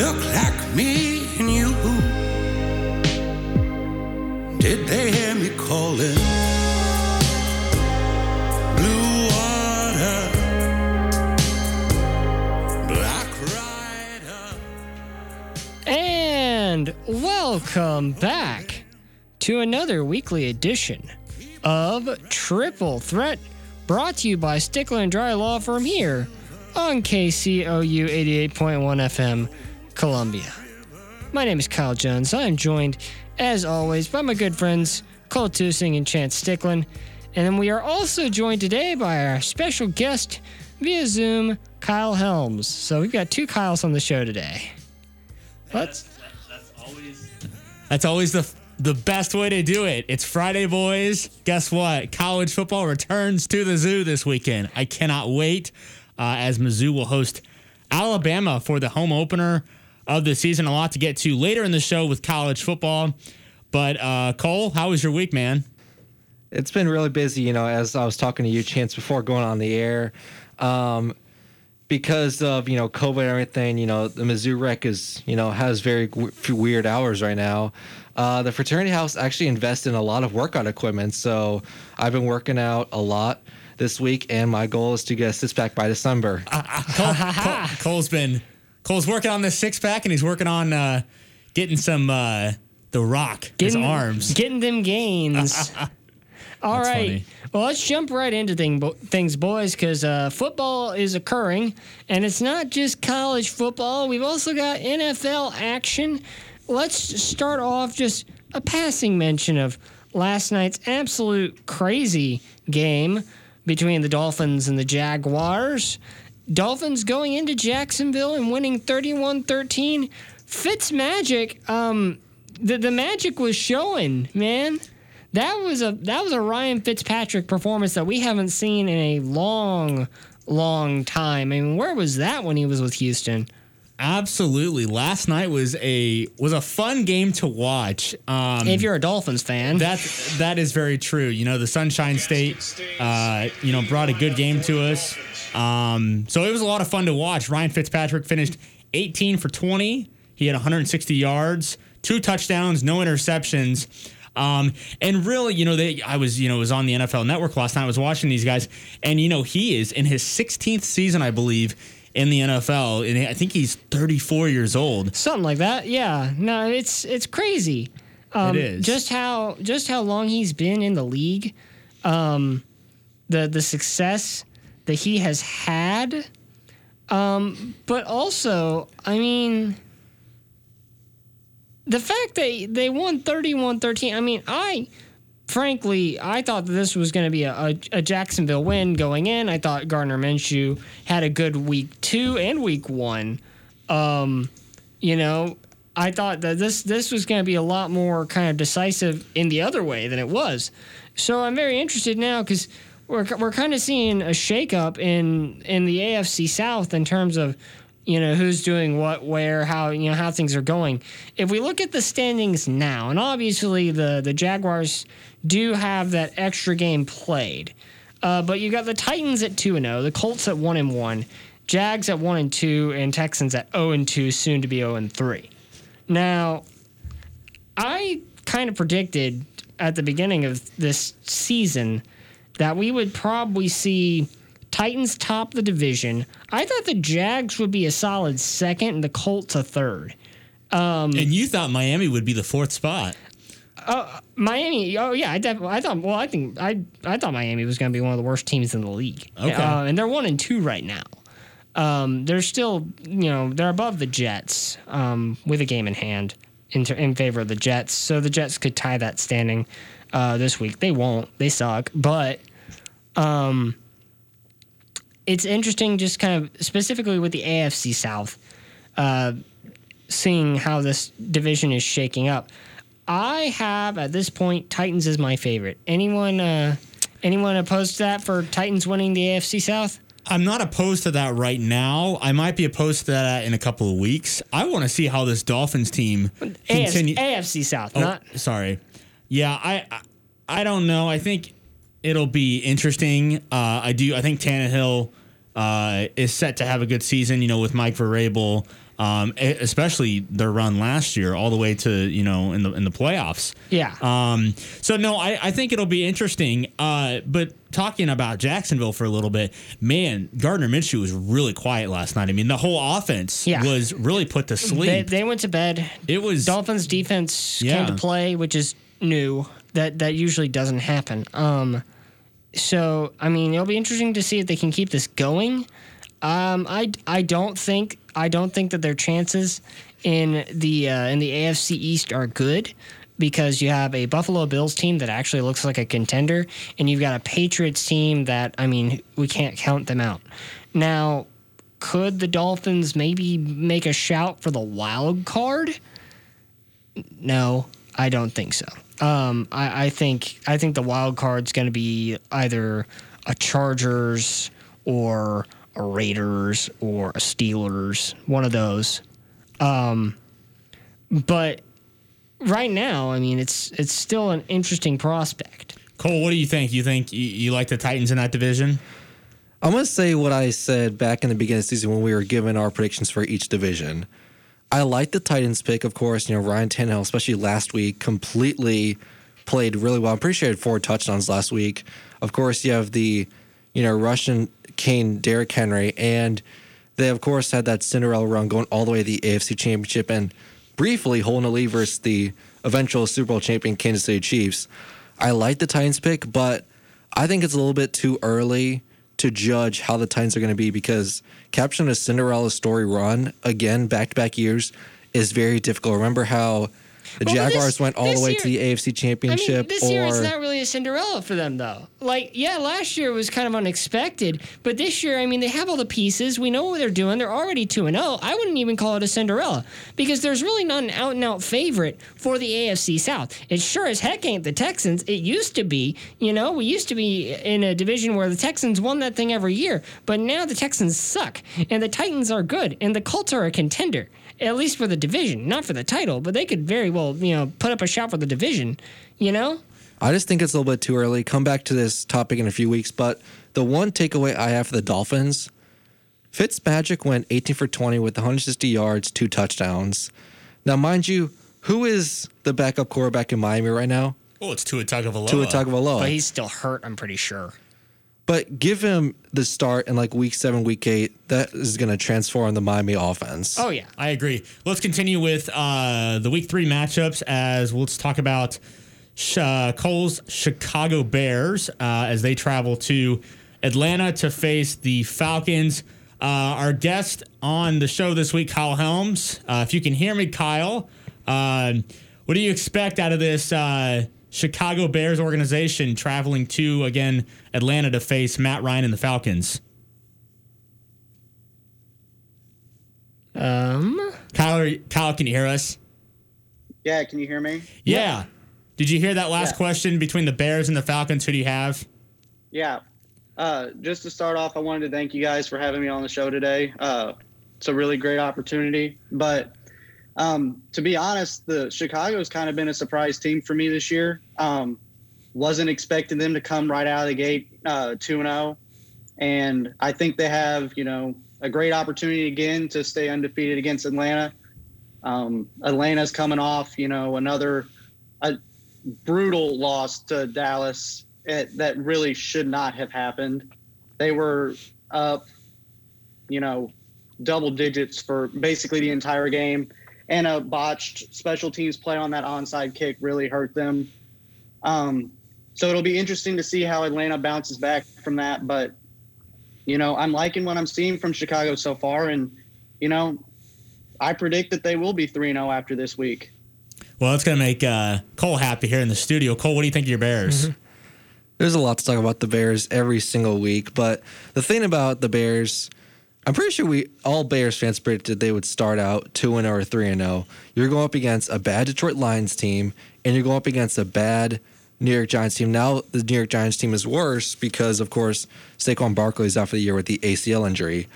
look like me and you. Did they hear me calling? Blue water, black rider. And welcome back to another weekly edition of Triple Threat, brought to you by Stickland Dry Law Firm here on KCOU 88.1 FM, Columbia. My name is Kyle Jones. I am joined, as always, by my good friends Colt Toosing and Chance Sticklin. And then we are also joined today by our special guest via Zoom, Kyle Helms. So we've got two Kyles on the show today. That's always the best way to do it. It's Friday, boys. Guess what? College football returns to the zoo this weekend. I cannot wait, as Mizzou will host Alabama for the home opener of the season. A lot to get to later in the show with college football. But, Cole, how was your week, man? It's been really busy, you know, as I was talking to you, Chance, before going on the air. Because of, you know, COVID and everything, you know, the Mizzou rec is, you know, has very weird hours right now. The fraternity house actually invested in a lot of workout equipment, so I've been working out a lot this week, and my goal is to get a six-pack by December. Cole's working on this six-pack, and he's working on getting some the rock, his arms. Getting them gains. All right. Funny. Well, let's jump right into things, boys, because football is occurring, and it's not just college football. We've also got NFL action. Let's start off just a passing mention of last night's absolute crazy game between the Dolphins and the Jaguars. Dolphins going into Jacksonville and winning 31-13. Fitzmagic, the magic was showing, man. That was a Ryan Fitzpatrick performance that we haven't seen in a long, long time. I mean, where was that when he was with Houston? Absolutely. Last night was a fun game to watch. If you're a Dolphins fan. That is very true. You know, the Sunshine State, you know, brought a good game to us. So it was a lot of fun to watch. Ryan Fitzpatrick finished 18 for 20. He had 160 yards, 2 touchdowns, no interceptions. And really, you know, I was on the NFL Network last night. I was watching these guys. And, you know, he is in his 16th season, I believe, in the NFL, and I think he's 34 years old. Something like that, yeah. No, it's crazy. It is just how long he's been in the league, the success that he has had, but also, I mean, the fact that they won 31-13. I mean, I thought that this was going to be a Jacksonville win going in. I thought Gardner Minshew had a good week 2 and week 1. You know, I thought that this was going to be a lot more kind of decisive in the other way than it was. So I'm very interested now because we're kind of seeing a shakeup in the AFC South in terms of, you know, who's doing what, where, how, you know, how things are going. If we look at the standings now, and obviously the Jaguars do have that extra game played. But you got the Titans at 2-0, the Colts at 1-1, Jags at 1-2, and Texans at 0-2, soon to be 0-3. Now, I kind of predicted at the beginning of this season that we would probably see Titans top the division. I thought the Jags would be a solid second and the Colts a third. And you thought Miami would be the 4th spot. Miami. Oh yeah, I thought Miami was going to be one of the worst teams in the league. Okay. And they're 1-2 right now. They're still, you know, they're above the Jets with a game in hand in favor of the Jets. So the Jets could tie that standing this week. They won't. They suck, but it's interesting just kind of specifically with the AFC South, seeing how this division is shaking up. I have, at this point, Titans is my favorite. Anyone opposed to that for Titans winning the AFC South? I'm not opposed to that right now. I might be opposed to that in a couple of weeks. I want to see how this Dolphins team continues. AFC South, Yeah, I don't know. I think it'll be interesting. I think Tannehill is set to have a good season, you know, with Mike Vrabel. especially their run last year all the way to, you know, in the playoffs. Yeah. So, no, I think it'll be interesting. But talking about Jacksonville for a little bit, man, Gardner Minshew was really quiet last night. I mean, the whole offense was really put to sleep. They went to bed. It was Dolphins defense came to play, which is new. That usually doesn't happen. So, I mean, it'll be interesting to see if they can keep this going. I don't think that their chances in the AFC East are good, because you have a Buffalo Bills team that actually looks like a contender, and you've got a Patriots team that, I mean, we can't count them out. Now, could the Dolphins maybe make a shout for the wild card? No, I don't think so. I think the wild card's going to be either a Chargers or a Raiders or a Steelers, one of those. But right now, I mean, it's still an interesting prospect. Cole, what do you think? You think you like the Titans in that division? I'm going to say what I said back in the beginning of the season when we were given our predictions for each division. I like the Titans pick, of course. You know, Ryan Tannehill, especially last week, completely played really well. I'm pretty sure he had 4 touchdowns last week. Of course, you have the, you know, Russian Kane, Derrick Henry, and they, of course, had that Cinderella run going all the way to the AFC Championship and briefly holding a lead versus the eventual Super Bowl champion Kansas City Chiefs. I like the Titans pick, but I think it's a little bit too early to judge how the Titans are going to be, because capturing a Cinderella story run again back-to-back years is very difficult. Remember how the Jaguars went all the way to the AFC Championship? I mean, this year it's not really a Cinderella for them, though. Like, yeah, last year was kind of unexpected, but this year, I mean, they have all the pieces. We know what they're doing. They're already 2-0. I wouldn't even call it a Cinderella, because there's really not an out-and-out favorite for the AFC South. It sure as heck ain't the Texans. It used to be. You know, we used to be in a division where the Texans won that thing every year, but now the Texans suck, and the Titans are good, and the Colts are a contender. At least for the division, not for the title, but they could very well, you know, put up a shot for the division, you know? I just think it's a little bit too early. Come back to this topic in a few weeks, but the one takeaway I have for the Dolphins, Fitzmagic went 18 for 20 with 160 yards, 2 touchdowns. Now, mind you, who is the backup quarterback in Miami right now? Oh, it's Tua Tagovailoa. But he's still hurt, I'm pretty sure. But give him the start in like week 7, week 8. That is going to transform the Miami offense. Oh, yeah. I agree. Let's continue with the week 3 matchups, as let's talk about Cole's Chicago Bears as they travel to Atlanta to face the Falcons. Our guest on the show this week, Kyle Helms. If you can hear me, Kyle, what do you expect out of this Chicago Bears organization traveling to, again, Atlanta to face Matt Ryan and the Falcons? Kyle, can you hear us? Yeah, can you hear me? Yeah. Did you hear that last question between the Bears and the Falcons? Who do you have? Yeah. Just to start off, I wanted to thank you guys for having me on the show today. It's a really great opportunity, but to be honest, the Chicago's kind of been a surprise team for me this year. Wasn't expecting them to come right out of the gate 2-0, and I think they have, you know, a great opportunity again to stay undefeated against Atlanta. Atlanta's coming off, you know, another brutal loss to Dallas that really should not have happened. They were up, you know, double digits for basically the entire game. And a botched special teams play on that onside kick really hurt them. So it'll be interesting to see how Atlanta bounces back from that. But, you know, I'm liking what I'm seeing from Chicago so far. And, you know, I predict that they will be 3-0 after this week. Well, it's going to make Cole happy here in the studio. Cole, what do you think of your Bears? Mm-hmm. There's a lot to talk about the Bears every single week. But the thing about the Bears, I'm pretty sure we all Bears fans predicted they would start out 2-0 or 3-0. You're going up against a bad Detroit Lions team, and you're going up against a bad New York Giants team. Now the New York Giants team is worse because, of course, Saquon Barkley is out for the year with the ACL injury.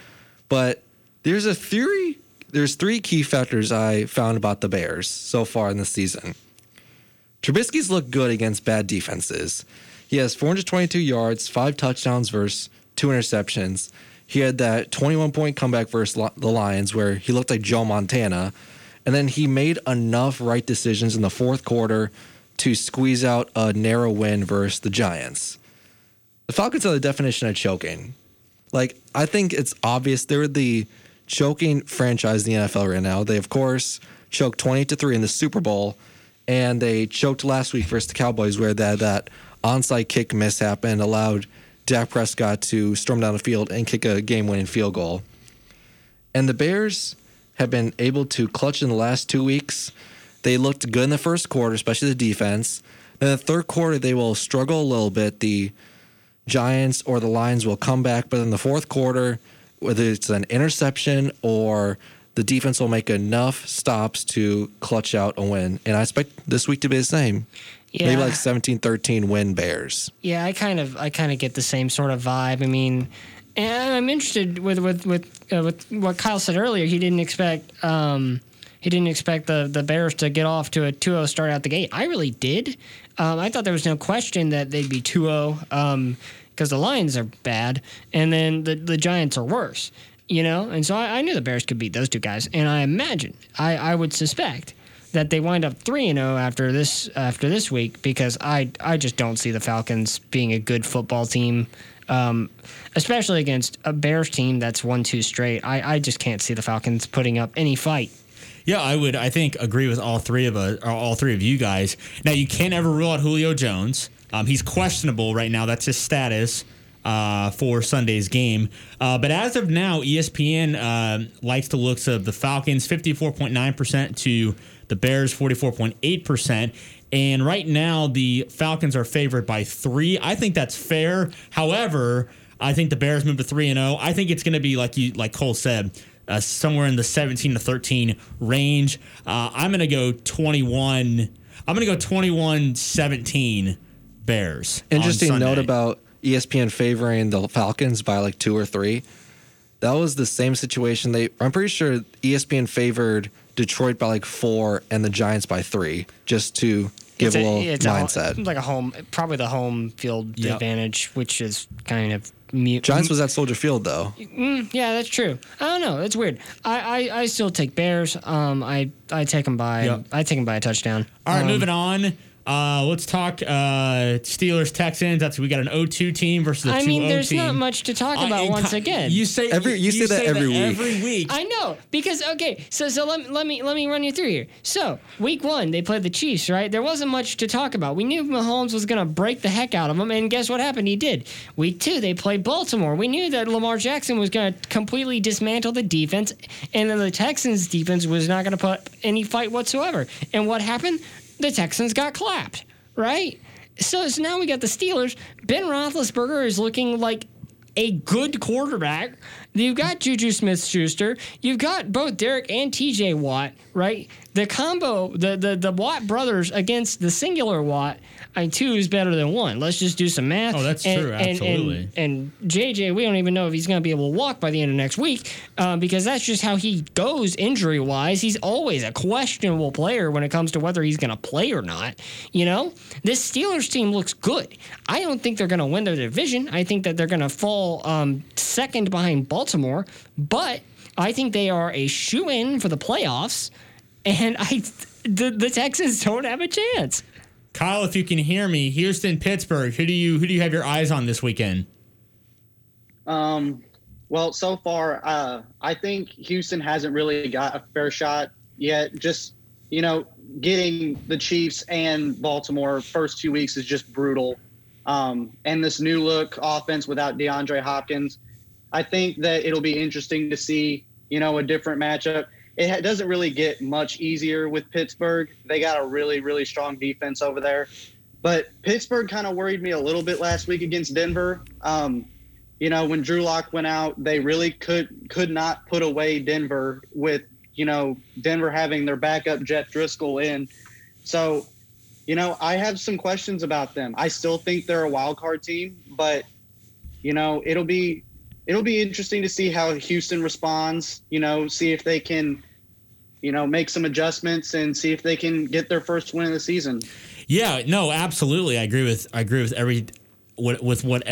But there's a theory. There's 3 key factors I found about the Bears so far in the season. Trubisky's looked good against bad defenses. He has 422 yards, 5 touchdowns versus 2 interceptions. He had that 21-point comeback versus the Lions where he looked like Joe Montana. And then he made enough right decisions in the fourth quarter to squeeze out a narrow win versus the Giants. The Falcons are the definition of choking. Like, I think it's obvious. They're the choking franchise in the NFL right now. They, of course, choked 20-3 in the Super Bowl, and they choked last week versus the Cowboys where that onside kick mishap and allowed Dak Prescott to storm down the field and kick a game-winning field goal. And the Bears have been able to clutch in the last 2 weeks. They looked good in the first quarter, especially the defense. Then the third quarter, they will struggle a little bit. The Giants or the Lions will come back, but in the fourth quarter, whether it's an interception or the defense will make enough stops to clutch out a win. And I expect this week to be the same. Yeah. Maybe like 17-13 win Bears. Yeah, I kind of get the same sort of vibe. I mean, and I'm interested with what Kyle said earlier. He didn't expect the Bears to get off to a 2-0 start out the gate. I really did. I thought there was no question that they'd be 2-0 because the Lions are bad, and then the Giants are worse. You know, and so I knew the Bears could beat those two guys, and I imagine I would suspect that they wind up 3-0 after this week because I just don't see the Falcons being a good football team, especially against a Bears team that's won two straight. I just can't see the Falcons putting up any fight. Yeah, I think agree with all three of you guys. Now you can't ever rule out Julio Jones. He's questionable right now. That's his status for Sunday's game. But as of now, ESPN likes the looks of the Falcons 54.9% to the Bears 44.8%. And right now, the Falcons are favored by 3. I think that's fair. However, I think the Bears move to 3-0. I think it's going to be, like Cole said, somewhere in the 17-13 range. I'm going to go 21. I'm going to go 21-17 Bears. Interesting note about ESPN favoring the Falcons by like 2 or 3. That was the same situation. I'm pretty sure ESPN favored Detroit by like 4 and the Giants by 3, just to give a little mindset. Like a home, probably the home field advantage, which is kind of mute. Giants was at Soldier Field though. Yeah, that's true. I don't know. That's weird. I still take Bears. I take them by a touchdown. All right, moving on. Let's talk Steelers Texans. That's we got an 0-2 team versus the 2-0 team. I mean, there's not much to talk about once again. You say that every week. I know because so let me run you through here. So week one they played the Chiefs, right? There wasn't much to talk about. We knew Mahomes was gonna break the heck out of them, and guess what happened? He did. Week two they played Baltimore. We knew that Lamar Jackson was gonna completely dismantle the defense, and then the Texans defense was not gonna put any fight whatsoever. And what happened? The Texans got clapped, right? So now we got the Steelers. Ben Roethlisberger is looking like a good quarterback. You've got Juju Smith-Schuster. You've got both Derek and TJ Watt, right? The combo, the Watt brothers against the singular Watt, two is better than one. Let's just do some math. Oh, that's true, absolutely. And JJ, we don't even know if he's going to be able to walk by the end of next week because that's just how he goes injury-wise. He's always a questionable player when it comes to whether he's going to play or not. You know, this Steelers team looks good. I don't think they're going to win their division. I think that they're going to fall second behind Baltimore, but I think they are a shoo-in for the playoffs, and the Texans don't have a chance. Kyle, if you can hear me, Houston, Pittsburgh, who do you have your eyes on this weekend? Well, so far, I think Houston hasn't really got a fair shot yet. Just, you know, getting the Chiefs and Baltimore first 2 weeks is just brutal. And this new look offense without DeAndre Hopkins, I think that it'll be interesting to see, you know, a different matchup. It doesn't really get much easier with Pittsburgh. They got a really, really strong defense over there. But Pittsburgh kind of worried me a little bit last week against Denver. You know, when Drew Lock went out, they really could not put away Denver with, you know, Denver having their backup Jeff Driscoll in. So, you know, I have some questions about them. I still think they're a wild card team, but, you know, it'll be interesting to see how Houston responds, you know, see if they can, you know, make some adjustments and see if they can get their first win of the season. Yeah, no, absolutely. I agree with with what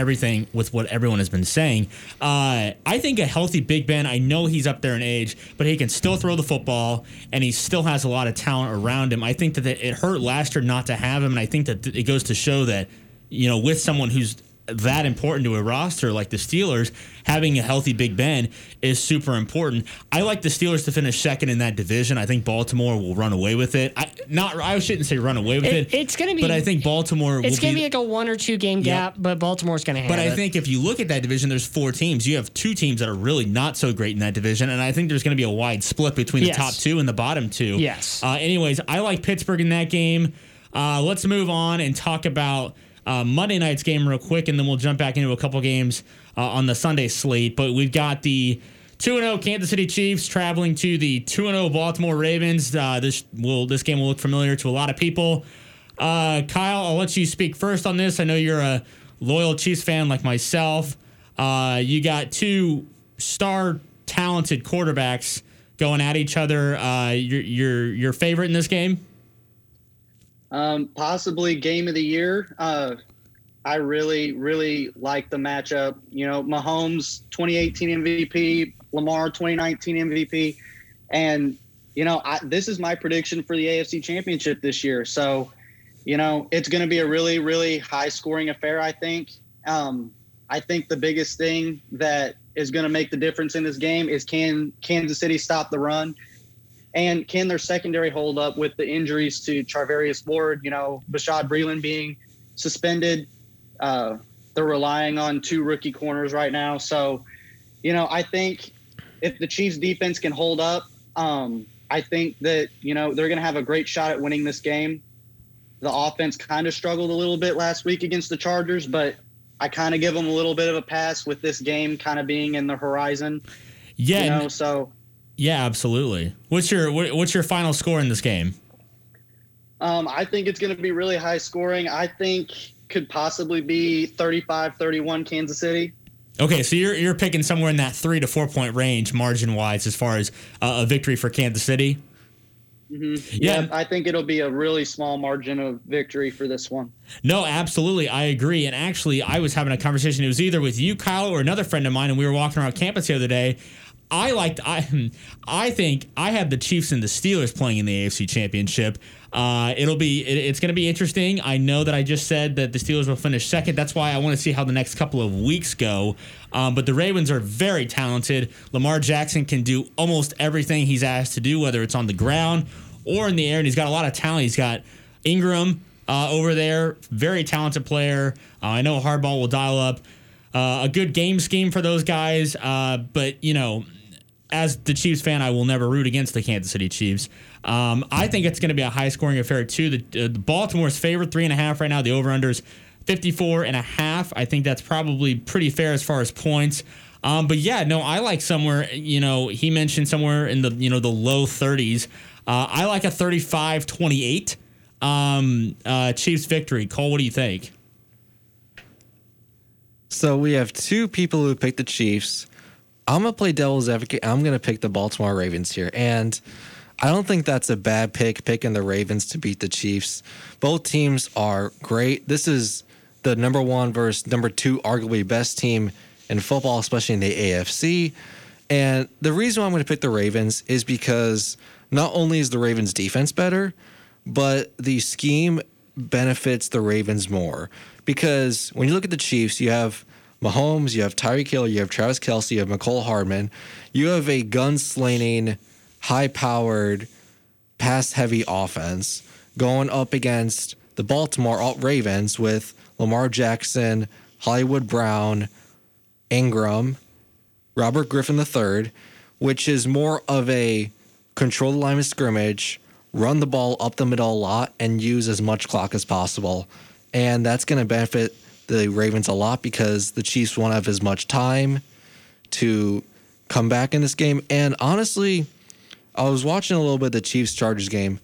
everyone has been saying. I think a healthy Big Ben, I know he's up there in age, but he can still throw the football, and he still has a lot of talent around him. I think that it hurt last year not to have him, and I think that it goes to show that, you know, with someone who's that important to a roster like the Steelers, having a healthy Big Ben is super important. I like the Steelers to finish second in that division. I think Baltimore will run away with it. I shouldn't say run away with it. It's going to be, but I think Baltimore will be. It's going to be like a 1 or 2 game gap, but Baltimore's going to have it. But I think if you look at that division, there's 4 teams. You have 2 teams that are really not so great in that division, and I think there's going to be a wide split between the top 2 and the bottom 2. Yes. Anyways, I like Pittsburgh in that game. Let's move on and talk about Monday night's game real quick, and then we'll jump back into a couple games on the Sunday slate. But we've got the 2-0 Kansas City Chiefs traveling to the 2-0 Baltimore Ravens. This game will look familiar to a lot of people. Kyle, I'll let you speak first on this. I know you're a loyal Chiefs fan like myself. You got 2 star talented quarterbacks going at each other. Your favorite in this game? Possibly game of the year. I really, really like the matchup. You know, Mahomes, 2018 MVP, Lamar, 2019 MVP. And, you know, this is my prediction for the AFC Championship this year. So, you know, it's going to be a really, really high-scoring affair, I think. I think the biggest thing that is going to make the difference in this game is can Kansas City stop the run? And can their secondary hold up with the injuries to Charvarius Ward, you know, Bashad Breeland being suspended? They're relying on 2 rookie corners right now. So, you know, I think if the Chiefs defense can hold up, I think that, you know, they're going to have a great shot at winning this game. The offense kind of struggled a little bit last week against the Chargers, but I kind of give them a little bit of a pass with this game kind of being in the horizon. Yeah. You know, so... Yeah, absolutely. What's your final score in this game? I think it's going to be really high scoring. I think could possibly be 35-31 Kansas City. Okay, so you're picking somewhere in that 3 to 4 point range, margin wise, as far as a victory for Kansas City. Mm-hmm. Yeah, I think it'll be a really small margin of victory for this one. No, absolutely. I agree. And actually, I was having a conversation. It was either with you, Kyle, or another friend of mine, and we were walking around campus the other day. I think I have the Chiefs and the Steelers playing in the AFC Championship. It's going to be interesting. I know that I just said that the Steelers will finish second. That's why I want to see how the next couple of weeks go. But the Ravens are very talented. Lamar Jackson can do almost everything he's asked to do, whether it's on the ground or in the air. And he's got a lot of talent. He's got Ingram over there, very talented player. I know Harbaugh will dial up a good game scheme for those guys. But, you know, as the Chiefs fan, I will never root against the Kansas City Chiefs. I think it's going to be a high-scoring affair, too. The Baltimore's favorite 3.5 right now. The over-under's 54.5. I think that's probably pretty fair as far as points. But, yeah, no, I like somewhere, you know, he mentioned somewhere in the, you know, the low 30s. I like a 35-28 Chiefs victory. Cole, what do you think? So we have 2 people who picked the Chiefs. I'm going to play devil's advocate. I'm going to pick the Baltimore Ravens here. And I don't think that's a bad pick, picking the Ravens to beat the Chiefs. Both teams are great. This is the number 1 versus number 2, arguably best team in football, especially in the AFC. And the reason why I'm going to pick the Ravens is because not only is the Ravens' defense better, but the scheme benefits the Ravens more. Because when you look at the Chiefs, you have Mahomes, you have Tyreek Hill, you have Travis Kelce, you have Mecole Hardman. You have a gunslinging, high-powered, pass-heavy offense going up against the Baltimore Ravens with Lamar Jackson, Hollywood Brown, Ingram, Robert Griffin III, which is more of a controlled line of scrimmage, run the ball up the middle a lot, and use as much clock as possible. And that's going to benefit the Ravens a lot because the Chiefs won't have as much time to come back in this game. And honestly, I was watching a little bit of the Chiefs-Chargers game.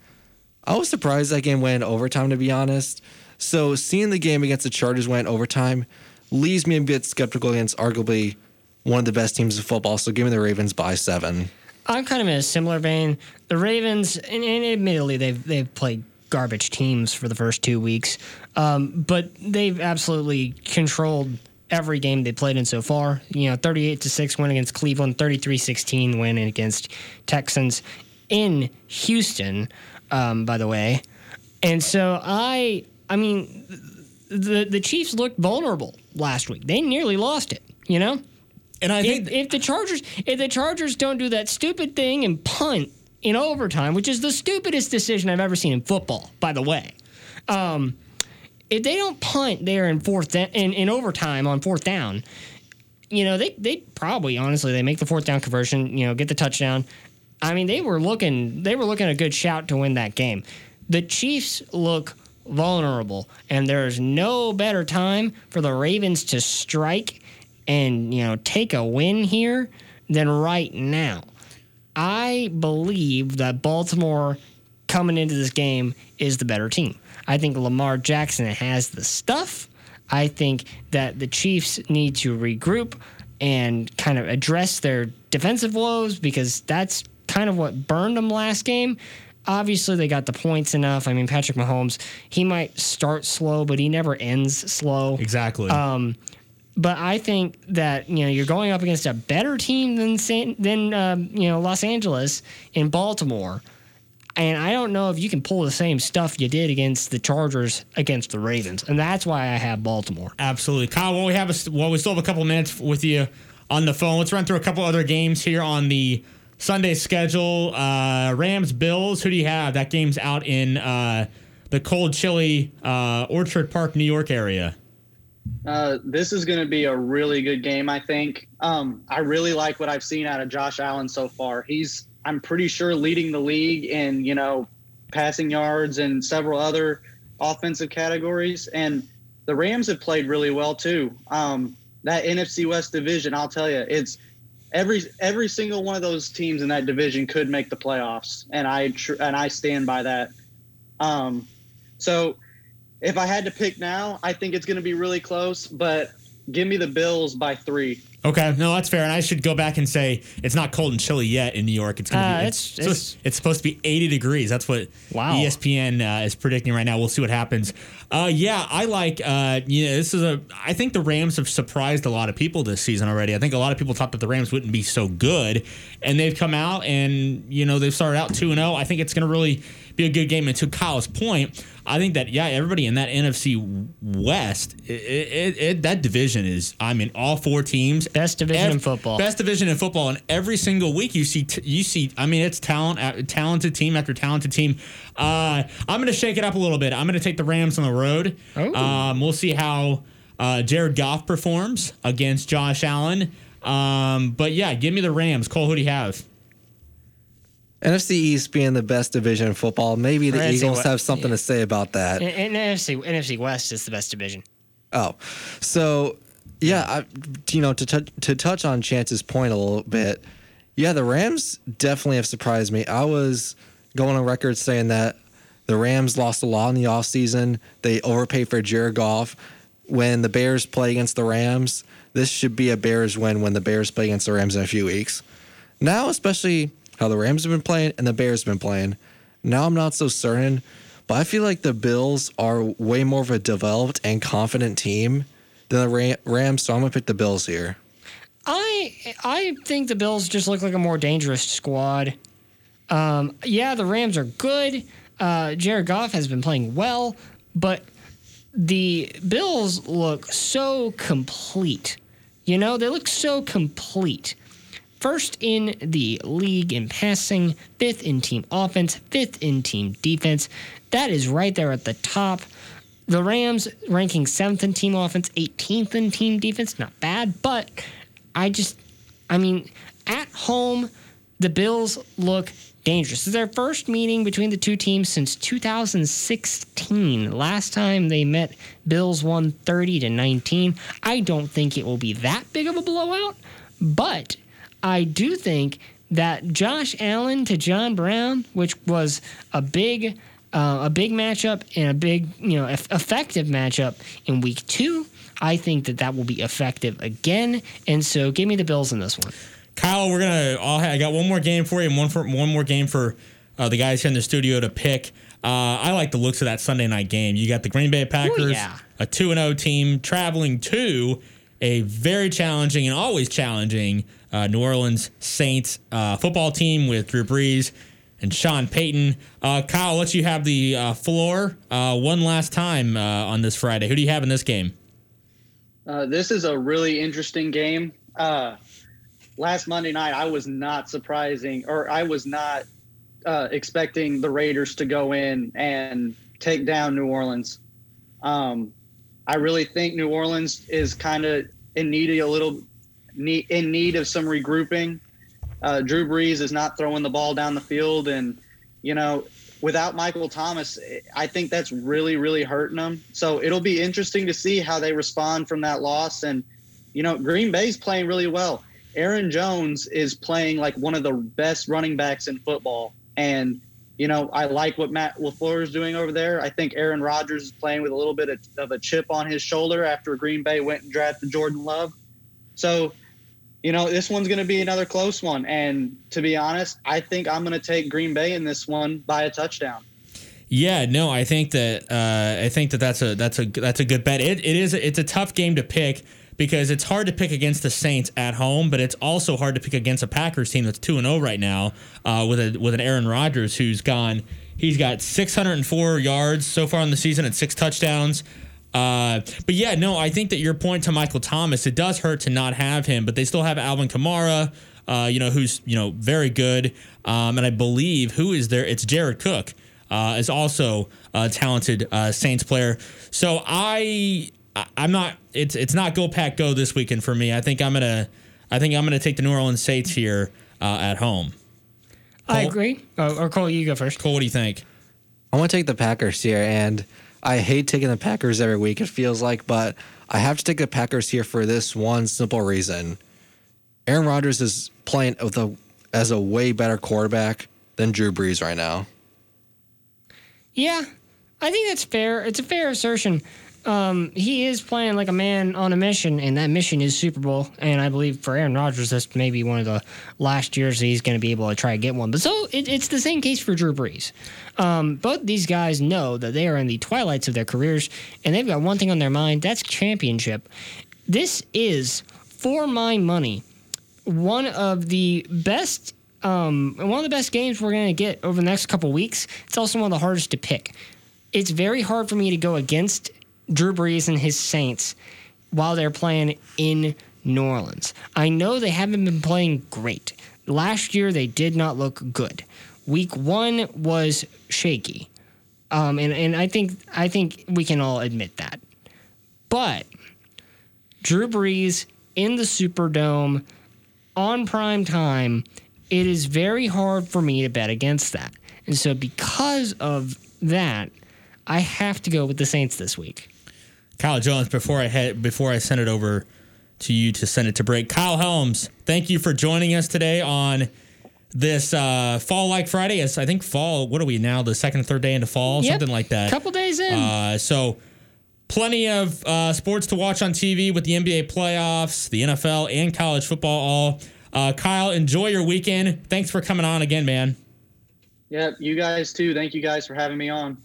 I was surprised that game went overtime, to be honest. So seeing the game against the Chargers went overtime leaves me a bit skeptical against arguably one of the best teams in football. So give me the Ravens by 7. I'm kind of in a similar vein. The Ravens, and admittedly, they've played garbage teams for the first 2 weeks. But they've absolutely controlled every game they played in so far. 38-6 win against Cleveland, 33-16 win against Texans in Houston, by the way. And so I mean, the Chiefs looked vulnerable last week. They nearly lost it, And I think if the Chargers don't do that stupid thing and punt in overtime, which is the stupidest decision I've ever seen in football, by the way. If they don't punt there in overtime on fourth down, they probably, honestly, they make the fourth down conversion, get the touchdown. I mean, they were looking a good shout to win that game. The Chiefs look vulnerable, and there is no better time for the Ravens to strike and, take a win here than right now. I believe that Baltimore coming into this game is the better team. I think Lamar Jackson has the stuff. I think that the Chiefs need to regroup and kind of address their defensive woes, because that's kind of what burned them last game. Obviously, they got the points enough. I mean, Patrick Mahomes, he might start slow, but he never ends slow. Exactly. But I think that you're going up against a better team than Los Angeles in Baltimore, and I don't know if you can pull the same stuff you did against the Chargers against the Ravens, and that's why I have Baltimore. Absolutely, Kyle. We still have a couple minutes with you on the phone. Let's run through a couple other games here on the Sunday schedule. Rams, Bills. Who do you have? That game's out in the cold, chilly Orchard Park, New York area. This is going to be a really good game, I think. I really like what I've seen out of Josh Allen so far. He's, I'm pretty sure, leading the league in, passing yards and several other offensive categories. And the Rams have played really well, too. That NFC West division, I'll tell you, it's every single one of those teams in that division could make the playoffs, and I stand by that. So if I had to pick now, I think it's going to be really close, but give me the Bills by 3. Okay, no, that's fair. And I should go back and say it's not cold and chilly yet in New York. It's going to be it's supposed to be 80 degrees. That's what ESPN is predicting right now. We'll see what happens. I think the Rams have surprised a lot of people this season already. I think a lot of people thought that the Rams wouldn't be so good, and they've come out and they've started out 2-0. I think it's going to really be a good game. And to Kyle's point, I think that everybody in that NFC West, that division is, all four teams. Best division in football. Best division in football, and every single week you see. It's talented team after talented team. I'm going to shake it up a little bit. I'm going to take the Rams on the road. We'll see how Jared Goff performs against Josh Allen. Give me the Rams. Cole, who do you have? NFC East being the best division in football, maybe the Eagles have something to say about that. And NFC West is the best division. Oh, so. Yeah, to touch on Chance's point a little bit, the Rams definitely have surprised me. I was going on record saying that the Rams lost a lot in the offseason. They overpaid for Jared Goff. When the Bears play against the Rams, this should be a Bears win when the Bears play against the Rams in a few weeks. Now, especially how the Rams have been playing and the Bears have been playing, now I'm not so certain, but I feel like the Bills are way more of a developed and confident team than the Rams, so I'm going to pick the Bills here. I think the Bills just look like a more dangerous squad. The Rams are good. Jared Goff has been playing well, but the Bills look so complete. They look so complete. First in the league in passing, fifth in team offense, fifth in team defense. That is right there at the top. The Rams ranking 7th in team offense, 18th in team defense. Not bad, but at home, the Bills look dangerous. This is their first meeting between the two teams since 2016. Last time they met, Bills won 30-19. I don't think it will be that big of a blowout, but I do think that Josh Allen to John Brown, which was a big matchup and a big, effective matchup in week 2. I think that will be effective again. And so give me the Bills in this one. Kyle, I got one more game for you and one more game for the guys here in the studio to pick. I like the looks of that Sunday night game. You got the Green Bay Packers, a 2-0 team, traveling to a very challenging and always challenging New Orleans Saints football team with Drew Brees and Sean Payton. Kyle, I'll let you have the floor one last time on this Friday. Who do you have in this game? This is a really interesting game. Last Monday night, I was not expecting the Raiders to go in and take down New Orleans. I really think New Orleans is kind of in need of some regrouping. Drew Brees is not throwing the ball down the field, and without Michael Thomas, I think that's really, really hurting them. So it'll be interesting to see how they respond from that loss. And Green Bay's playing really well. Aaron Jones is playing like one of the best running backs in football, and I like what Matt LaFleur is doing over there. I think Aaron Rodgers is playing with a little bit of a chip on his shoulder after Green Bay went and drafted Jordan Love. So, this one's going to be another close one. And to be honest, I think I'm going to take Green Bay in this one by a touchdown. Yeah, no, I think that that's a good bet. It's a tough game to pick because it's hard to pick against the Saints at home, but it's also hard to pick against a Packers team that's 2-0 right now with an Aaron Rodgers who's gone. He's got 604 yards so far in the season and 6 touchdowns. But yeah, no, I think that your point to Michael Thomas, it does hurt to not have him, but they still have Alvin Kamara, who's very good, and I believe who is there? It's Jared Cook, is also a talented Saints player. So I'm not. It's not go Pack go this weekend for me. I think I'm gonna take the New Orleans Saints here at home. Cole? I agree. Or Cole, you go first. Cole, what do you think? I want to take the Packers here, and I hate taking the Packers every week, it feels like, but I have to take the Packers here for this one simple reason. Aaron Rodgers is playing as a way better quarterback than Drew Brees right now. Yeah, I think that's fair. It's a fair assertion. He is playing like a man on a mission, and that mission is Super Bowl. And I believe for Aaron Rodgers, that's maybe one of the last years that he's going to be able to try to get one. But so it's the same case for Drew Brees. Both these guys know that they are in the twilights of their careers, and they've got one thing on their mind. That's championship. This is, for my money, one of the best games we're going to get over the next couple weeks. It's also one of the hardest to pick. It's very hard for me to go against Drew Brees and his Saints while they're playing in New Orleans. I know they haven't been playing great. Last year, they did not look good. Week 1 was shaky, and I think we can all admit that. But Drew Brees in the Superdome on prime time, it is very hard for me to bet against that. And so because of that, I have to go with the Saints this week. Kyle Jones, before I send it over to you to send it to break, Kyle Helms, thank you for joining us today on this Fall-like Friday. It's, I think fall, what are we now, the second or third day into fall? Yep. Something like that. Couple days in. So plenty of sports to watch on TV with the NBA playoffs, the NFL, and college football all. Kyle, enjoy your weekend. Thanks for coming on again, man. Yep, you guys too. Thank you guys for having me on.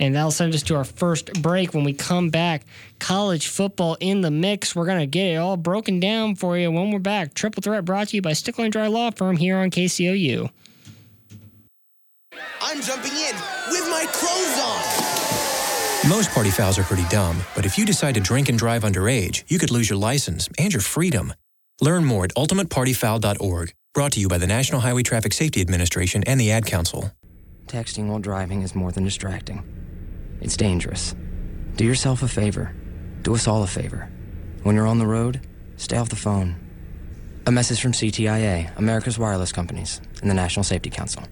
And that'll send us to our first break. When we come back, college football in the mix. We're going to get it all broken down for you when we're back. Triple Threat brought to you by Stickland Dry Law Firm here on KCOU. I'm jumping in with my clothes on. Most party fouls are pretty dumb, but if you decide to drink and drive underage, you could lose your license and your freedom. Learn more at ultimatepartyfoul.org. Brought to you by the National Highway Traffic Safety Administration and the Ad Council. Texting while driving is more than distracting. It's dangerous. Do yourself a favor. Do us all a favor. When you're on the road, stay off the phone. A message from CTIA, America's Wireless Companies, and the National Safety Council.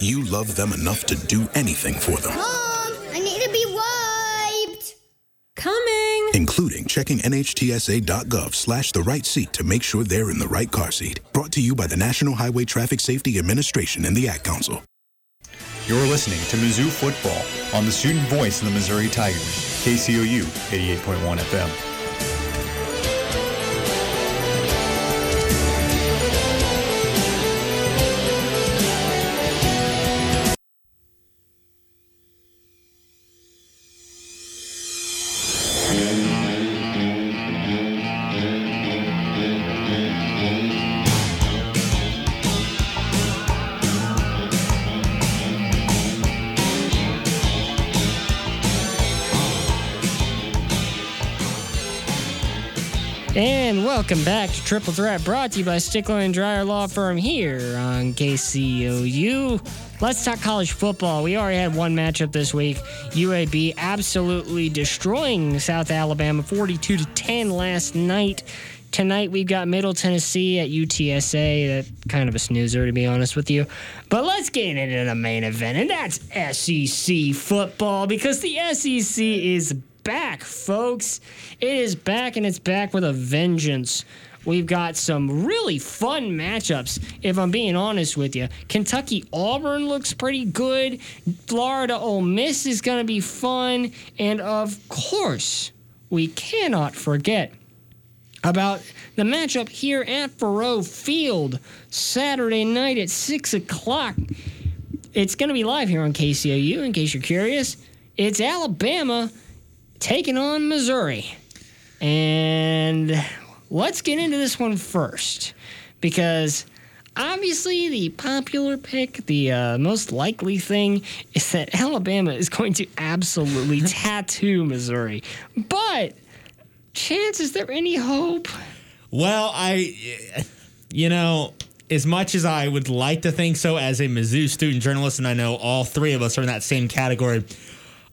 You love them enough to do anything for them. Mom, I need to be wiped. Coming. Including checking NHTSA.gov/the right seat to make sure they're in the right car seat. Brought to you by the National Highway Traffic Safety Administration and the Ad Council. You're listening to Mizzou Football on the student voice of the Missouri Tigers, KCOU 88.1 FM. And welcome back to Triple Threat, brought to you by Stickland Dry Law Firm here on KCOU. Let's talk college football. We already had one matchup this week. UAB absolutely destroying South Alabama 42-10 last night. Tonight we've got Middle Tennessee at UTSA. That's kind of a snoozer, to be honest with you. But let's get into the main event, and that's SEC football, because the SEC is back, folks. It is back, and it's back with a vengeance. We've got some really fun matchups, if I'm being honest with you. Kentucky-Auburn looks pretty good. Florida-Ole Miss is going to be fun. And, of course, we cannot forget about the matchup here at Faroe Field Saturday night at 6 o'clock. It's going to be live here on KCOU, in case you're curious. It's Alabama taking on Missouri. And let's get into this one first, because obviously the popular pick, the most likely thing, is that Alabama is going to absolutely tattoo Missouri. But, Chance, is there any hope? Well, as much as I would like to think so as a Mizzou student journalist, and I know all three of us are in that same category,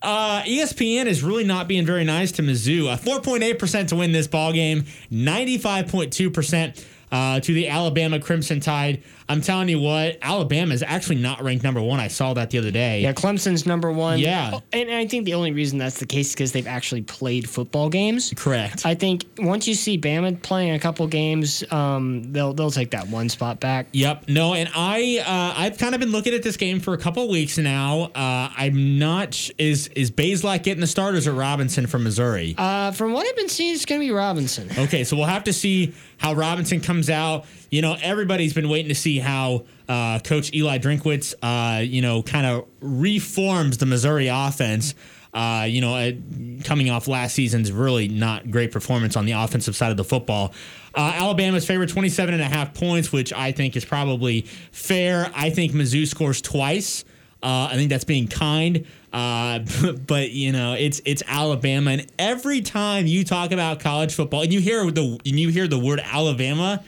ESPN is really not being very nice to Mizzou. 4.8% to win this ballgame, 95.2% to the Alabama Crimson Tide. I'm telling you what, Alabama is actually not ranked number one. I saw that the other day. Yeah, Clemson's number one. Yeah. Oh, and I think the only reason that's the case is because they've actually played football games. Correct. I think once you see Bama playing a couple games, they'll take that one spot back. Yep. No, and I've kind of been looking at this game for a couple weeks now. I'm not... Is Bazelak getting the starters or Robinson from Missouri? From what I've been seeing, it's going to be Robinson. Okay, so we'll have to see how Robinson comes out. You know, everybody's been waiting to see how Coach Eli Drinkwitz, kind of reforms the Missouri offense. Coming off last season's really not great performance on the offensive side of the football. Alabama's favored 27.5 points, which I think is probably fair. I think Mizzou scores twice. I think that's being kind. But it's Alabama, and every time you talk about college football and you hear the word Alabama,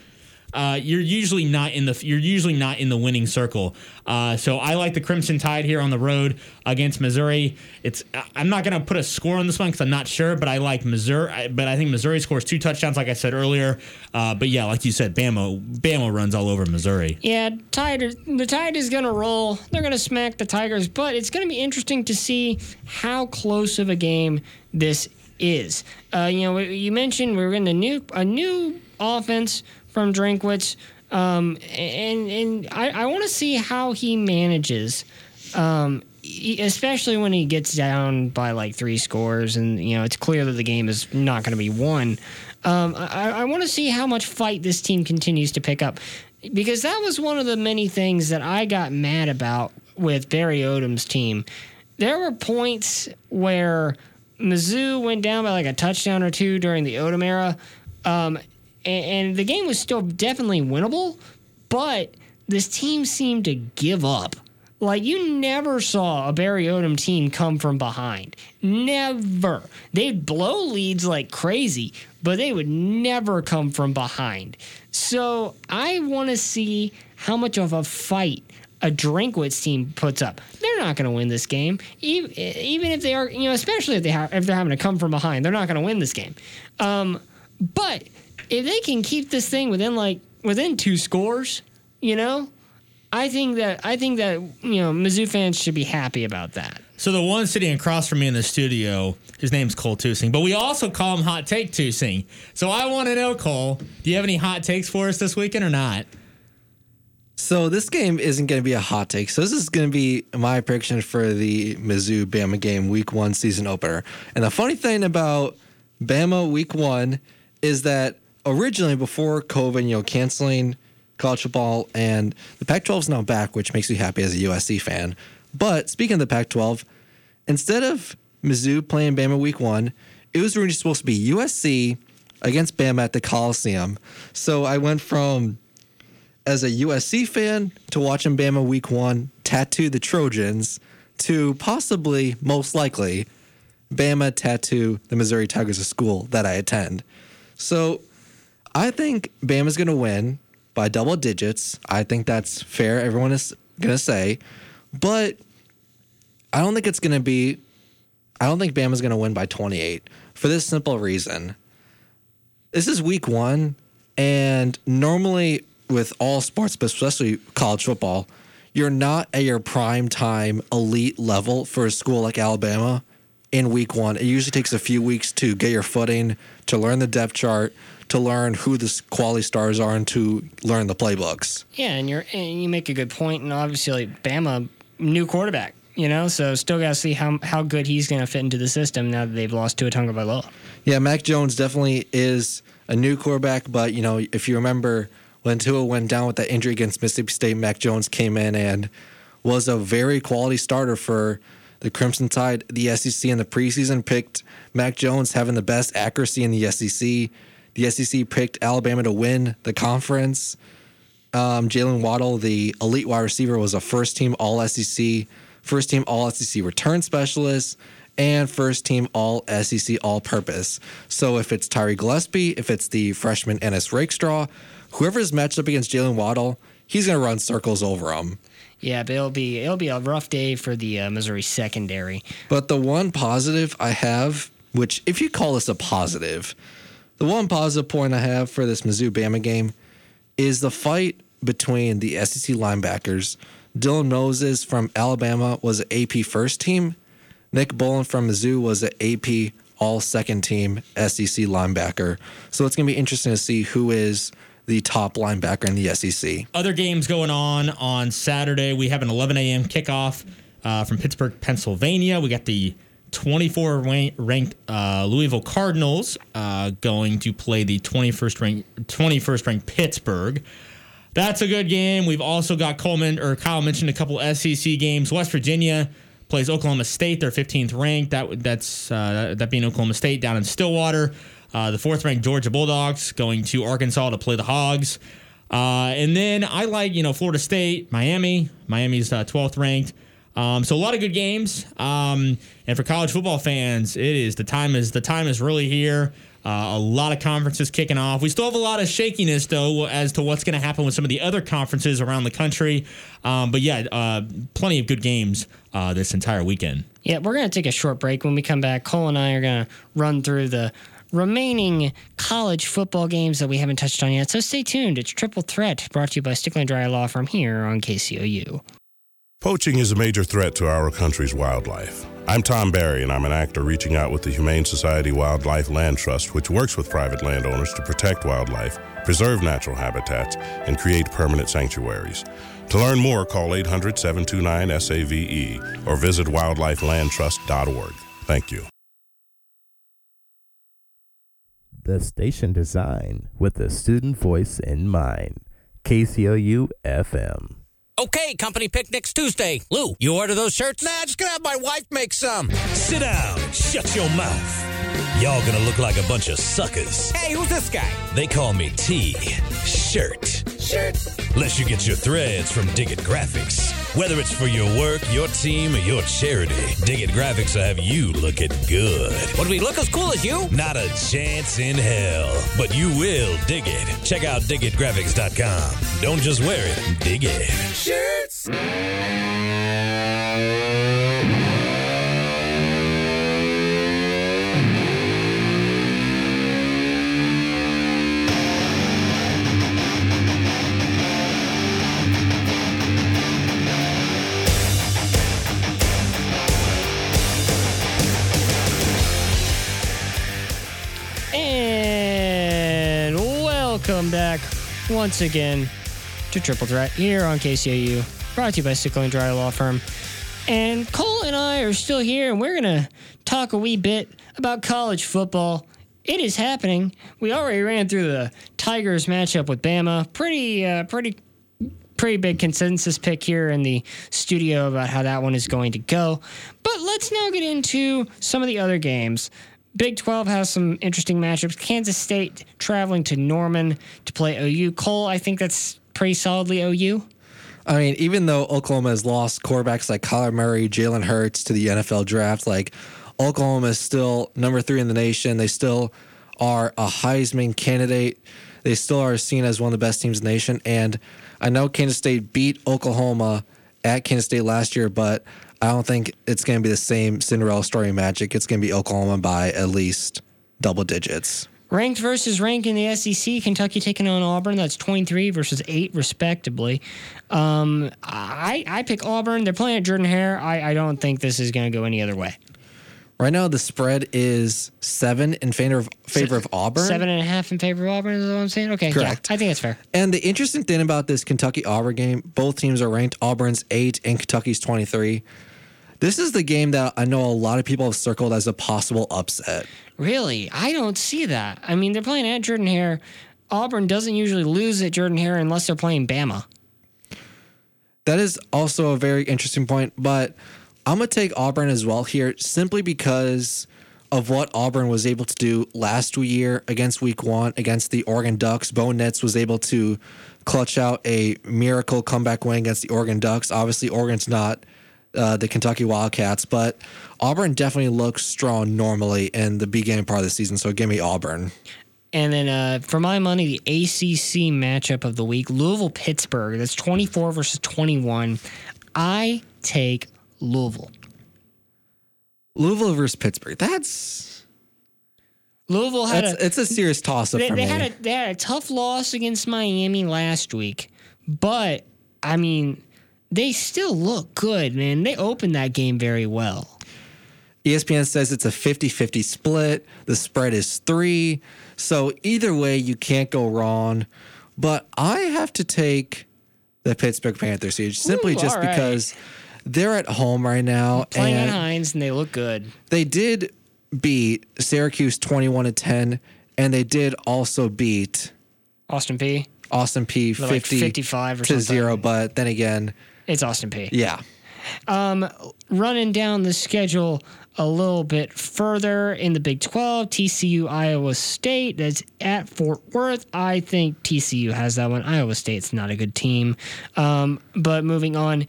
you're usually not in the winning circle. So I like the Crimson Tide here on the road against Missouri. I'm not going to put a score on this one because I'm not sure, but I like Missouri. But I think Missouri scores 2 touchdowns, like I said earlier. But yeah, like you said, Bama runs all over Missouri. Yeah, the Tide is going to roll. They're going to smack the Tigers, but it's going to be interesting to see how close of a game this is. You mentioned we're in a new offense from Drinkwitz, and I want to see how he manages, especially when he gets down by like 3 scores, and it's clear that the game is not going to be won. I want to see how much fight this team continues to pick up, because that was one of the many things that I got mad about with Barry Odom's team. There were points where Mizzou went down by like a touchdown or 2 during the Odom era, and the game was still definitely winnable, but this team seemed to give up. Like, you never saw a Barry Odom team come from behind. Never. They'd blow leads like crazy, but they would never come from behind. So I want to see how much of a fight a Drinkwitz team puts up. They're not going to win this game, even if they are, especially if they're having to come from behind. They're not going to win this game. But if they can keep this thing within 2 scores, I think that Mizzou fans should be happy about that. So the one sitting across from me in the studio, his name's Colt Toosing, but we also call him Hot Take Toosing. So I want to know, Cole, do you have any hot takes for us this weekend or not? So this game isn't going to be a hot take. So this is going to be my prediction for the Mizzou-Bama game, Week 1 season opener. And the funny thing about Bama Week 1 is that originally, before COVID, canceling college football, and the Pac-12 is now back, which makes me happy as a USC fan. But speaking of the Pac-12, instead of Mizzou playing Bama Week 1, it was really supposed to be USC against Bama at the Coliseum. So I went from, as a USC fan, to watching Bama Week 1 tattoo the Trojans, to possibly, most likely, Bama tattoo the Missouri Tigers, a school that I attend. So I think Bama's going to win by double digits. I think that's fair. Everyone is going to say. But I don't think it's going to be – I don't think Bama's going to win by 28 for this simple reason. This is week one, and normally with all sports, but especially college football, you're not at your prime time elite level for a school like Alabama in week one. It usually takes a few weeks to get your footing, to learn the depth chart, to learn who the quality stars are, and to learn the playbooks. Yeah, and you make a good point, and obviously like Bama, new quarterback, you know, so still got to see how good he's going to fit into the system now that they've lost to a Tonga Valoa. Yeah, Mac Jones definitely is a new quarterback, but, you know, if you remember when Tua went down with that injury against Mississippi State, Mac Jones came in and was a very quality starter for the Crimson Tide. The SEC in the preseason picked Mac Jones having the best accuracy in the SEC. The SEC picked Alabama to win the conference. Jalen Waddle, the elite wide receiver, was a first-team All-SEC, first-team All-SEC return specialist, and first-team All-SEC all-purpose. So if it's Tyree Gillespie, if it's the freshman Ennis Rakestraw, whoever's matched up against Jalen Waddle, he's going to run circles over him. Yeah, but it'll be a rough day for the Missouri secondary. But the one positive I have, which if you call this a positive, the one positive point I have for this Mizzou-Bama game is the fight between the SEC linebackers. Dylan Moses from Alabama was an AP first team. Nick Bolin from Mizzou was an AP all-second team SEC linebacker. So it's going to be interesting to see who is the top linebacker in the SEC. Other games going on Saturday. We have an 11 a.m. kickoff from Pittsburgh, Pennsylvania. We got the 24-ranked Louisville Cardinals going to play the 21st ranked Pittsburgh. That's a good game. We've also got Kyle mentioned a couple SEC games. West Virginia plays Oklahoma State, their 15th ranked. That's being Oklahoma State down in Stillwater. The 4th ranked Georgia Bulldogs going to Arkansas to play the Hogs. And then I like, you know, Florida State, Miami. Miami's 12th ranked. So a lot of good games, and for college football fans, the time is really here. A lot of conferences kicking off. We still have a lot of shakiness though as to what's going to happen with some of the other conferences around the country. But plenty of good games this entire weekend. Yeah, we're going to take a short break. When we come back, Cole and I are going to run through the remaining college football games that we haven't touched on yet. So stay tuned. It's Triple Threat, brought to you by Stickland Dry Law Firm here on KCOU. Poaching is a major threat to our country's wildlife. I'm Tom Barry, and I'm an actor reaching out with the Humane Society Wildlife Land Trust, which works with private landowners to protect wildlife, preserve natural habitats, and create permanent sanctuaries. To learn more, call 800-729-SAVE or visit wildlifelandtrust.org. Thank you. The station designed with the student voice in mind. KCOU FM. Okay, company picnics Tuesday. Lou, you order those shirts? Nah, just gonna have my wife make some. Sit down. Shut your mouth. Y'all gonna look like a bunch of suckers. Hey, who's this guy? They call me T. Shirts. Unless you get your threads from Dig It Graphics. Whether it's for your work, your team, or your charity, Dig It Graphics will have you looking good. Would we look as cool as you? Not a chance in hell. But you will dig it. Check out digitgraphics.com. Don't just wear it. Dig it. Shirts. Welcome back once again to Triple Threat here on KCOU, brought to you by Stickland Dry Law Firm. And Cole and I are still here, and we're going to talk a wee bit about college football. It is happening. We already ran through the Tigers matchup with Bama. Pretty big consensus pick here in the studio about how that one is going to go. But let's now get into some of the other games. Big 12 has some interesting matchups. Kansas State traveling to Norman to play OU. Cole, I think that's pretty solidly OU. I mean, even though Oklahoma has lost quarterbacks like Kyler Murray, Jalen Hurts to the NFL draft, like Oklahoma is still number 3 in the nation. They still are a Heisman candidate. They still are seen as one of the best teams in the nation. And I know Kansas State beat Oklahoma at Kansas State last year, but I don't think it's going to be the same Cinderella story magic. It's going to be Oklahoma by at least double digits. Ranked versus ranked in the SEC, Kentucky taking on Auburn. That's 23 versus 8, respectively. I pick Auburn. They're playing at Jordan-Hare. I don't think this is going to go any other way. Right now, the spread is 7 in favor of Auburn. 7.5 in favor of Auburn is what I'm saying? Okay, correct. Yeah, I think that's fair. And the interesting thing about this Kentucky-Auburn game, both teams are ranked. Auburn's 8 and Kentucky's 23. This is the game that I know a lot of people have circled as a possible upset. Really? I don't see that. I mean, they're playing at Jordan-Hare. Auburn doesn't usually lose at Jordan-Hare unless they're playing Bama. That is also a very interesting point, but I'm going to take Auburn as well here simply because of what Auburn was able to do last year against Week 1, against the Oregon Ducks. Bo Nix was able to clutch out a miracle comeback win against the Oregon Ducks. Obviously, Oregon's not the Kentucky Wildcats, but Auburn definitely looks strong normally in the beginning part of the season, so give me Auburn. And then for my money, the ACC matchup of the week, Louisville-Pittsburgh. That's 24 versus 21. I take Louisville. Louisville versus Pittsburgh. It's a serious toss-up for me. They had a tough loss against Miami last week, but, I mean, they still look good, man. They opened that game very well. ESPN says it's a 50-50 split. The spread is 3. So either way, you can't go wrong. But I have to take the Pittsburgh Panthers here simply because they're at home right now. Playing at Hines, and they look good. They did beat Syracuse 21-10, and they did also beat Austin Peay 50-55 or 0, but then again, it's Austin Peay. Yeah. Running down the schedule a little bit further in the Big 12, TCU, Iowa State. That's at Fort Worth. I think TCU has that one. Iowa State's not a good team. But moving on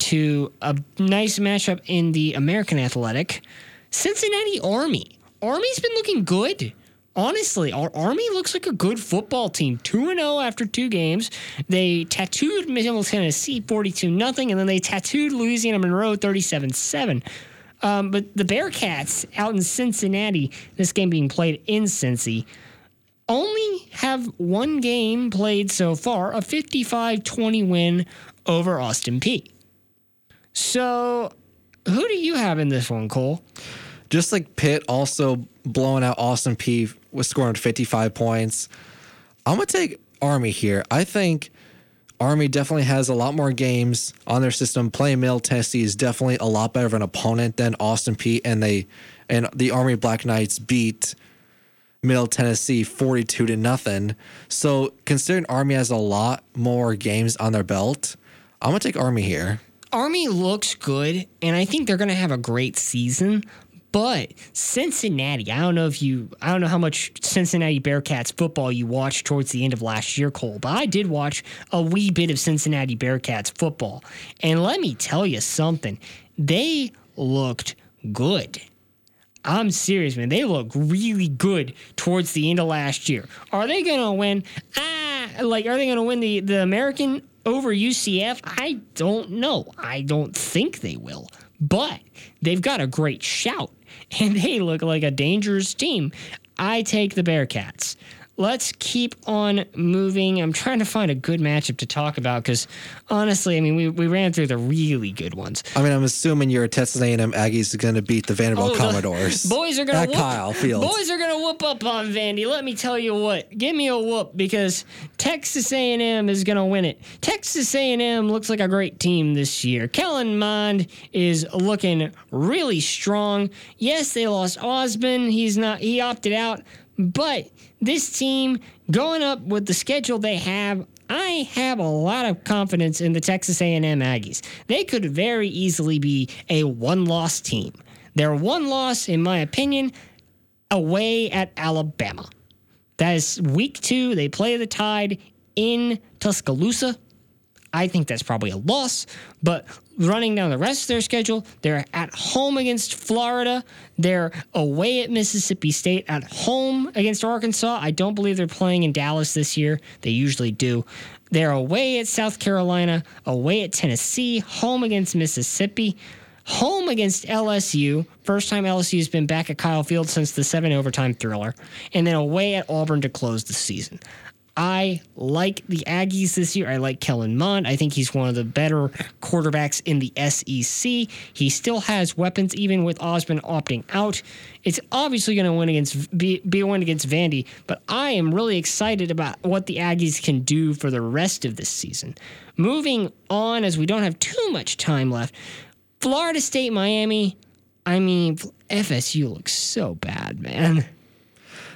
to a nice matchup in the American Athletic, Cincinnati Army. Army's been looking good. Honestly, our Army looks like a good football team. 2-0 after 2 games. They tattooed Middle Tennessee 42-0, and then they tattooed Louisiana Monroe 37-7. But the Bearcats out in Cincinnati, this game being played in Cincy, only have one game played so far, a 55-20 win over Austin Peay. So who do you have in this one, Cole? Just like Pitt also blowing out Austin Peay with scoring 55 points. I'm going to take Army here. I think Army definitely has a lot more games on their system. Playing Middle Tennessee is definitely a lot better of an opponent than Austin Peay, and the Army Black Knights beat Middle Tennessee 42-0. So considering Army has a lot more games on their belt, I'm going to take Army here. Army looks good, and I think they're going to have a great season. But Cincinnati, I don't know how much Cincinnati Bearcats football you watched towards the end of last year, Cole, but I did watch a wee bit of Cincinnati Bearcats football. And let me tell you something. They looked good. I'm serious, man. They looked really good towards the end of last year. Are they going to win? Are they going to win the American over UCF? I don't know. I don't think they will. But they've got a great shout. And they look like a dangerous team. I take the Bearcats. Let's keep on moving. I'm trying to find a good matchup to talk about because, honestly, I mean, we ran through the really good ones. I mean, I'm assuming your Texas A&M Aggies are going to beat the Vanderbilt Commodores. Boys are going to whoop up on Vandy. Let me tell you what. Give me a whoop because Texas A&M is going to win it. Texas A&M looks like a great team this year. Kellen Mond is looking really strong. Yes, they lost Osmond. He opted out. But this team, going up with the schedule they have, I have a lot of confidence in the Texas A&M Aggies. They could very easily be a one-loss team. They're one loss, in my opinion, away at Alabama. That is week 2. They play the Tide in Tuscaloosa. I think that's probably a loss. But running down the rest of their schedule, they're at home against Florida. They're away at Mississippi State, at home against Arkansas. I don't believe they're playing in Dallas this year. They usually do. They're away at South Carolina, away at Tennessee, home against Mississippi, home against LSU. First time LSU has been back at Kyle Field since the 7-overtime thriller. And then away at Auburn to close the season. I like the Aggies this year. I like Kellen Mond. I think he's one of the better quarterbacks in the SEC. He still has weapons, even with Osmond opting out. It's obviously going to be a win against Vandy, but I am really excited about what the Aggies can do for the rest of this season. Moving on, as we don't have too much time left, Florida State, Miami. I mean, FSU looks so bad, man.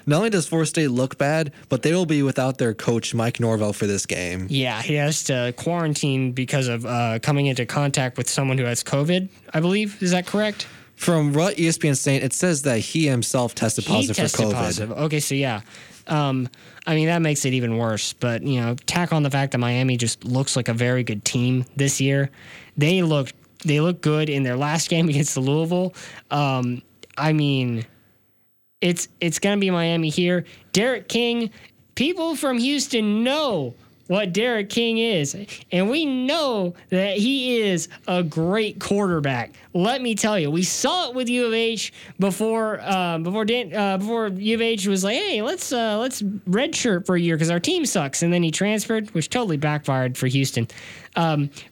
Not only does Florida State look bad, but they will be without their coach, Mike Norvell, for this game. Yeah, he has to quarantine because of coming into contact with someone who has COVID, I believe. Is that correct? From what ESPN saying, it says that he himself tested positive for COVID. Okay, so yeah. I mean, that makes it even worse. But, you know, tack on the fact that Miami just looks like a very good team this year. They look good in their last game against the Louisville. I mean... It's going to be Miami here. Derek King, people from Houston know what Derek King is, and we know that he is a great quarterback. Let me tell you, we saw it with U of H before U of H was like, hey, let's redshirt for a year because our team sucks, and then he transferred, which totally backfired for Houston.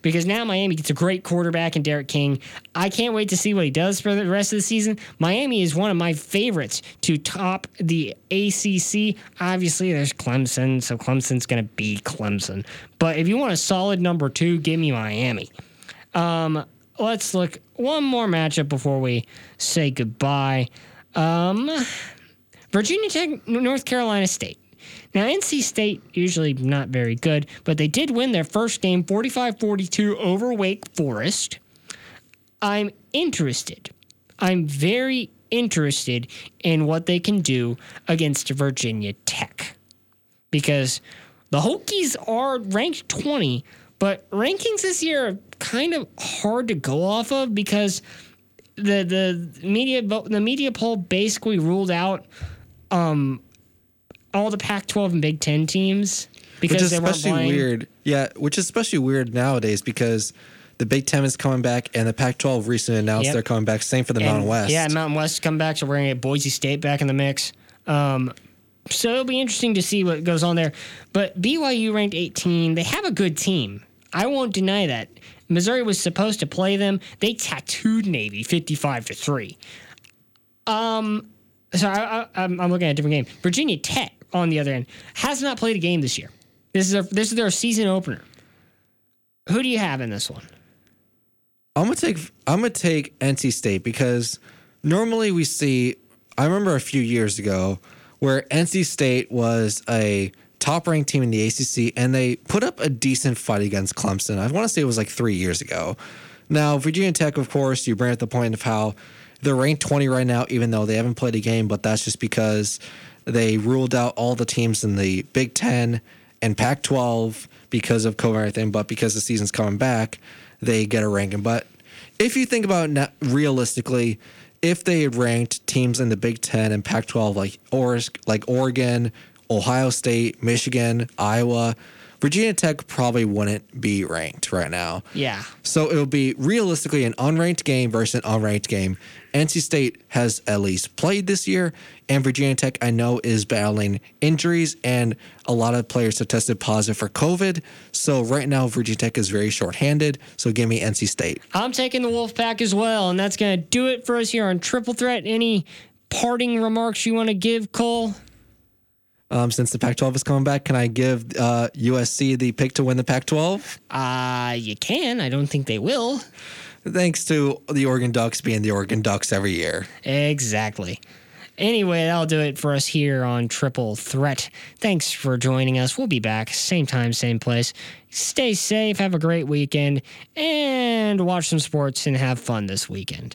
Because now Miami gets a great quarterback in Derek King. I can't wait to see what he does for the rest of the season. Miami is one of my favorites to top the ACC. Obviously, there's Clemson, so Clemson's going to be Clemson. But if you want a solid number two, give me Miami. Let's look one more matchup before we say goodbye. Virginia Tech, North Carolina State. Now, NC State, usually not very good, but they did win their first game 45-42 over Wake Forest. I'm interested. I'm very interested in what they can do against Virginia Tech. Because the Hokies are ranked 20, but rankings this year are kind of hard to go off of because the media poll basically ruled out all the Pac-12 and Big Ten teams because they weren't playing. Weird. Yeah, which is especially weird nowadays because the Big Ten is coming back and the Pac-12 recently announced they're coming back. Same for the Mountain West. Yeah, Mountain West come back, so we're going to get Boise State back in the mix. So it'll be interesting to see what goes on there. But BYU ranked 18. They have a good team. I won't deny that. Missouri was supposed to play them. They tattooed Navy 55-3. So I'm looking at a different game. Virginia Tech, on the other end, has not played a game this year. This is their season opener. Who do you have in this one? I'm gonna take NC State because normally we see. I remember a few years ago where NC State was a top-ranked team in the ACC, and they put up a decent fight against Clemson. I want to say it was like 3 years ago. Now Virginia Tech, of course, you bring up the point of how they're ranked 20 right now, even though they haven't played a game. But that's just because they ruled out all the teams in the Big Ten and Pac-12 because of COVID and everything, but because the season's coming back, they get a ranking. But if you think about it realistically, if they had ranked teams in the Big Ten and Pac-12 like Oregon, Ohio State, Michigan, Iowa, Virginia Tech probably wouldn't be ranked right now. Yeah. So it'll be realistically an unranked game versus an unranked game. NC State has at least played this year, and Virginia Tech, I know, is battling injuries, and a lot of players have tested positive for COVID. So right now, Virginia Tech is very shorthanded, so give me NC State. I'm taking the Wolfpack as well, and that's going to do it for us here on Triple Threat. Any parting remarks you want to give, Cole? Since the Pac-12 is coming back, can I give USC the pick to win the Pac-12? You can. I don't think they will. Thanks to the Oregon Ducks being the Oregon Ducks every year. Exactly. Anyway, that'll do it for us here on Triple Threat. Thanks for joining us. We'll be back same time, same place. Stay safe, have a great weekend, and watch some sports and have fun this weekend.